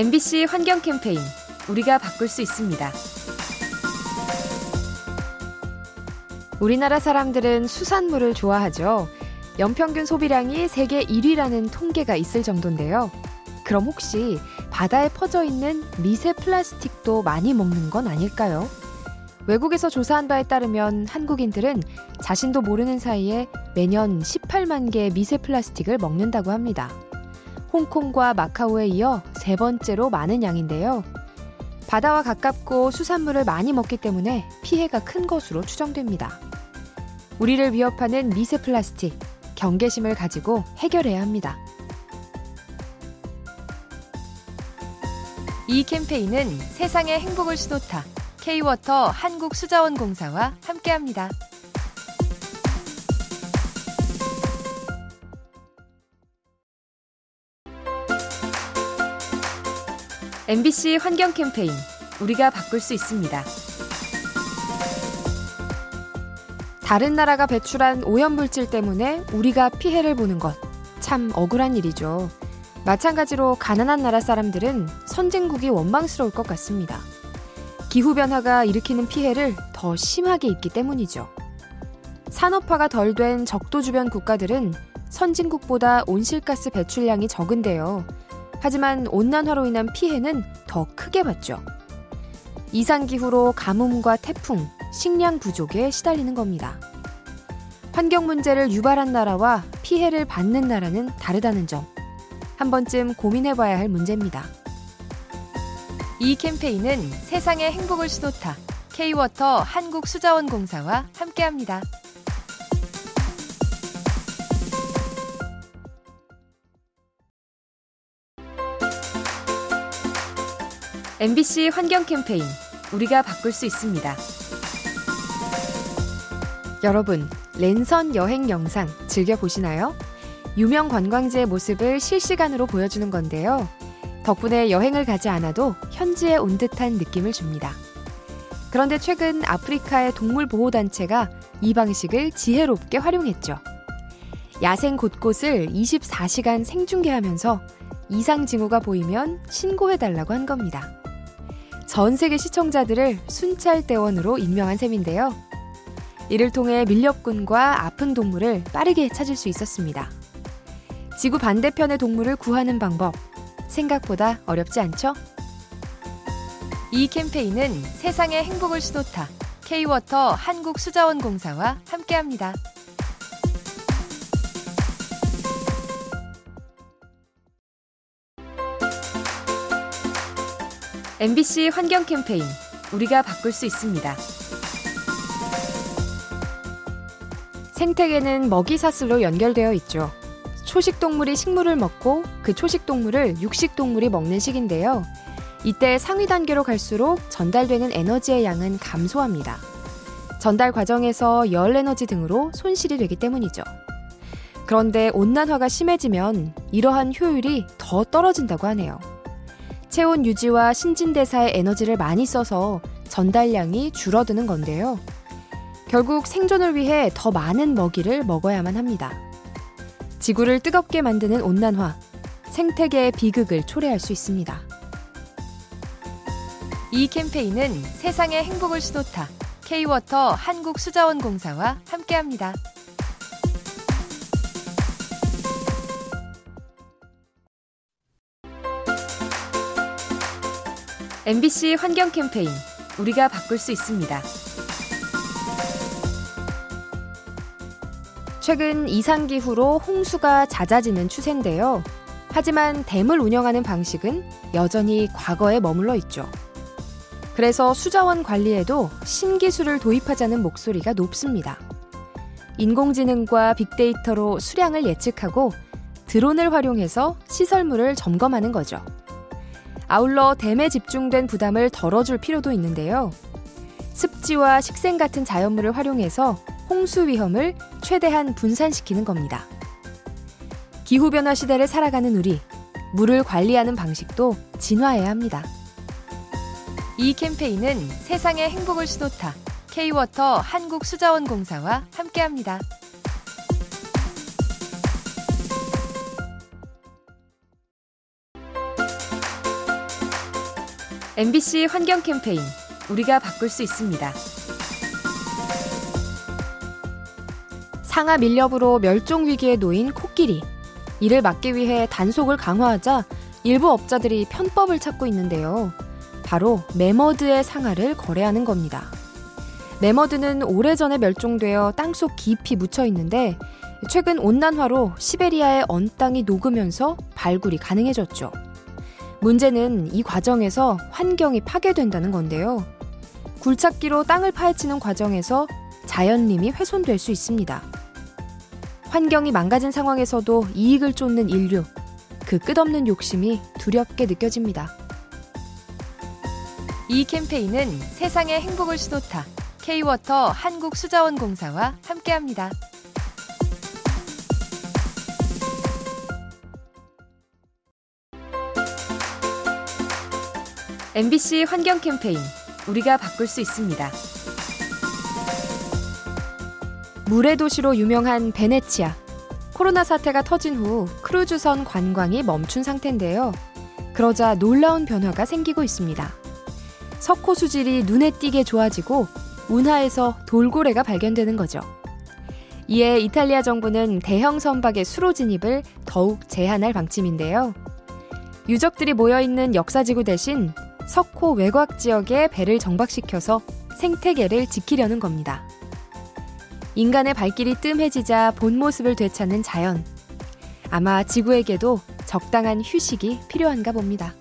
MBC 환경 캠페인 우리가 바꿀 수 있습니다. 우리나라 사람들은 수산물을 좋아하죠. 연평균 소비량이 세계 1위라는 통계가 있을 정도인데요. 그럼 혹시 바다에 퍼져 있는 미세 플라스틱도 많이 먹는 건 아닐까요? 외국에서 조사한 바에 따르면 한국인들은 자신도 모르는 사이에 매년 18만 개의 미세 플라스틱을 먹는다고 합니다. 홍콩과 마카오에 이어 세 번째로 많은 양인데요. 바다와 가깝고 수산물을 많이 먹기 때문에 피해가 큰 것으로 추정됩니다. 우리를 위협하는 미세 플라스틱, 경계심을 가지고 해결해야 합니다. 이 캠페인은 세상의 행복을 수놓다. K-Water 한국수자원공사와 함께합니다. MBC 환경 캠페인 우리가 바꿀 수 있습니다. 다른 나라가 배출한 오염물질 때문에 우리가 피해를 보는 것, 참 억울한 일이죠. 마찬가지로 가난한 나라 사람들은 선진국이 원망스러울 것 같습니다. 기후변화가 일으키는 피해를 더 심하게 입기 때문이죠. 산업화가 덜 된 적도 주변 국가들은 선진국보다 온실가스 배출량이 적은데요. 하지만 온난화로 인한 피해는 더 크게 받죠. 이상기후로 가뭄과 태풍, 식량 부족에 시달리는 겁니다. 환경 문제를 유발한 나라와 피해를 받는 나라는 다르다는 점, 한 번쯤 고민해봐야 할 문제입니다. 이 캠페인은 세상의 행복을 수놓다. K-Water 한국수자원공사와 함께합니다. MBC 환경 캠페인 우리가 바꿀 수 있습니다. 여러분, 랜선 여행 영상 즐겨보시나요? 유명 관광지의 모습을 실시간으로 보여주는 건데요. 덕분에 여행을 가지 않아도 현지에 온 듯한 느낌을 줍니다. 그런데 최근 아프리카의 동물보호단체가 이 방식을 지혜롭게 활용했죠. 야생 곳곳을 24시간 생중계하면서 이상징후가 보이면 신고해달라고 한 겁니다. 전 세계 시청자들을 순찰대원으로 임명한 셈인데요. 이를 통해 밀렵꾼과 아픈 동물을 빠르게 찾을 수 있었습니다. 지구 반대편의 동물을 구하는 방법, 생각보다 어렵지 않죠? 이 캠페인은 세상의 행복을 수놓다. K-Water 한국수자원공사와 함께합니다. MBC 환경 캠페인 우리가 바꿀 수 있습니다. 생태계는 먹이 사슬로 연결되어 있죠. 초식동물이 식물을 먹고 그 초식동물을 육식동물이 먹는 식인데요. 이때 상위 단계로 갈수록 전달되는 에너지의 양은 감소합니다. 전달 과정에서 열 에너지 등으로 손실이 되기 때문이죠. 그런데 온난화가 심해지면 이러한 효율이 더 떨어진다고 하네요. 체온 유지와 신진대사에 에너지를 많이 써서 전달량이 줄어드는 건데요. 결국 생존을 위해 더 많은 먹이를 먹어야만 합니다. 지구를 뜨겁게 만드는 온난화, 생태계의 비극을 초래할 수 있습니다. 이 캠페인은 세상의 행복을 수놓다. K-Water 한국수자원공사와 함께합니다. MBC 환경 캠페인 우리가 바꿀 수 있습니다. 최근 이상기후로 홍수가 잦아지는 추세인데요. 하지만 댐을 운영하는 방식은 여전히 과거에 머물러 있죠. 그래서 수자원 관리에도 신기술을 도입하자는 목소리가 높습니다. 인공지능과 빅데이터로 수량을 예측하고 드론을 활용해서 시설물을 점검하는 거죠. 아울러 댐에 집중된 부담을 덜어줄 필요도 있는데요. 습지와 식생 같은 자연물을 활용해서 홍수 위험을 최대한 분산시키는 겁니다. 기후변화 시대를 살아가는 우리, 물을 관리하는 방식도 진화해야 합니다. 이 캠페인은 세상의 행복을 수놓다. K-Water 한국수자원공사와 함께합니다. MBC 환경 캠페인 우리가 바꿀 수 있습니다. 상하 밀렵으로 멸종 위기에 놓인 코끼리. 이를 막기 위해 단속을 강화하자 일부 업자들이 편법을 찾고 있는데요. 바로 매머드의 상아를 거래하는 겁니다. 매머드는 오래전에 멸종되어 땅속 깊이 묻혀 있는데 최근 온난화로 시베리아의 언 땅이 녹으면서 발굴이 가능해졌죠. 문제는 이 과정에서 환경이 파괴된다는 건데요. 굴착기로 땅을 파헤치는 과정에서 자연림이 훼손될 수 있습니다. 환경이 망가진 상황에서도 이익을 쫓는 인류, 그 끝없는 욕심이 두렵게 느껴집니다. 이 캠페인은 세상의 행복을 수놓다 K-Water 한국수자원공사와 함께합니다. MBC 환경 캠페인 우리가 바꿀 수 있습니다. 물의 도시로 유명한 베네치아. 코로나 사태가 터진 후 크루즈선 관광이 멈춘 상태인데요. 그러자 놀라운 변화가 생기고 있습니다. 석호 수질이 눈에 띄게 좋아지고 운하에서 돌고래가 발견되는 거죠. 이에 이탈리아 정부는 대형 선박의 수로 진입을 더욱 제한할 방침인데요. 유적들이 모여있는 역사지구 대신 석호 외곽 지역에 배를 정박시켜서 생태계를 지키려는 겁니다. 인간의 발길이 뜸해지자 본 모습을 되찾는 자연. 아마 지구에게도 적당한 휴식이 필요한가 봅니다.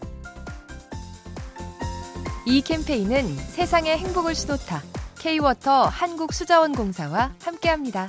이 캠페인은 세상의 행복을 수놓다 K-Water 한국수자원공사와 함께합니다.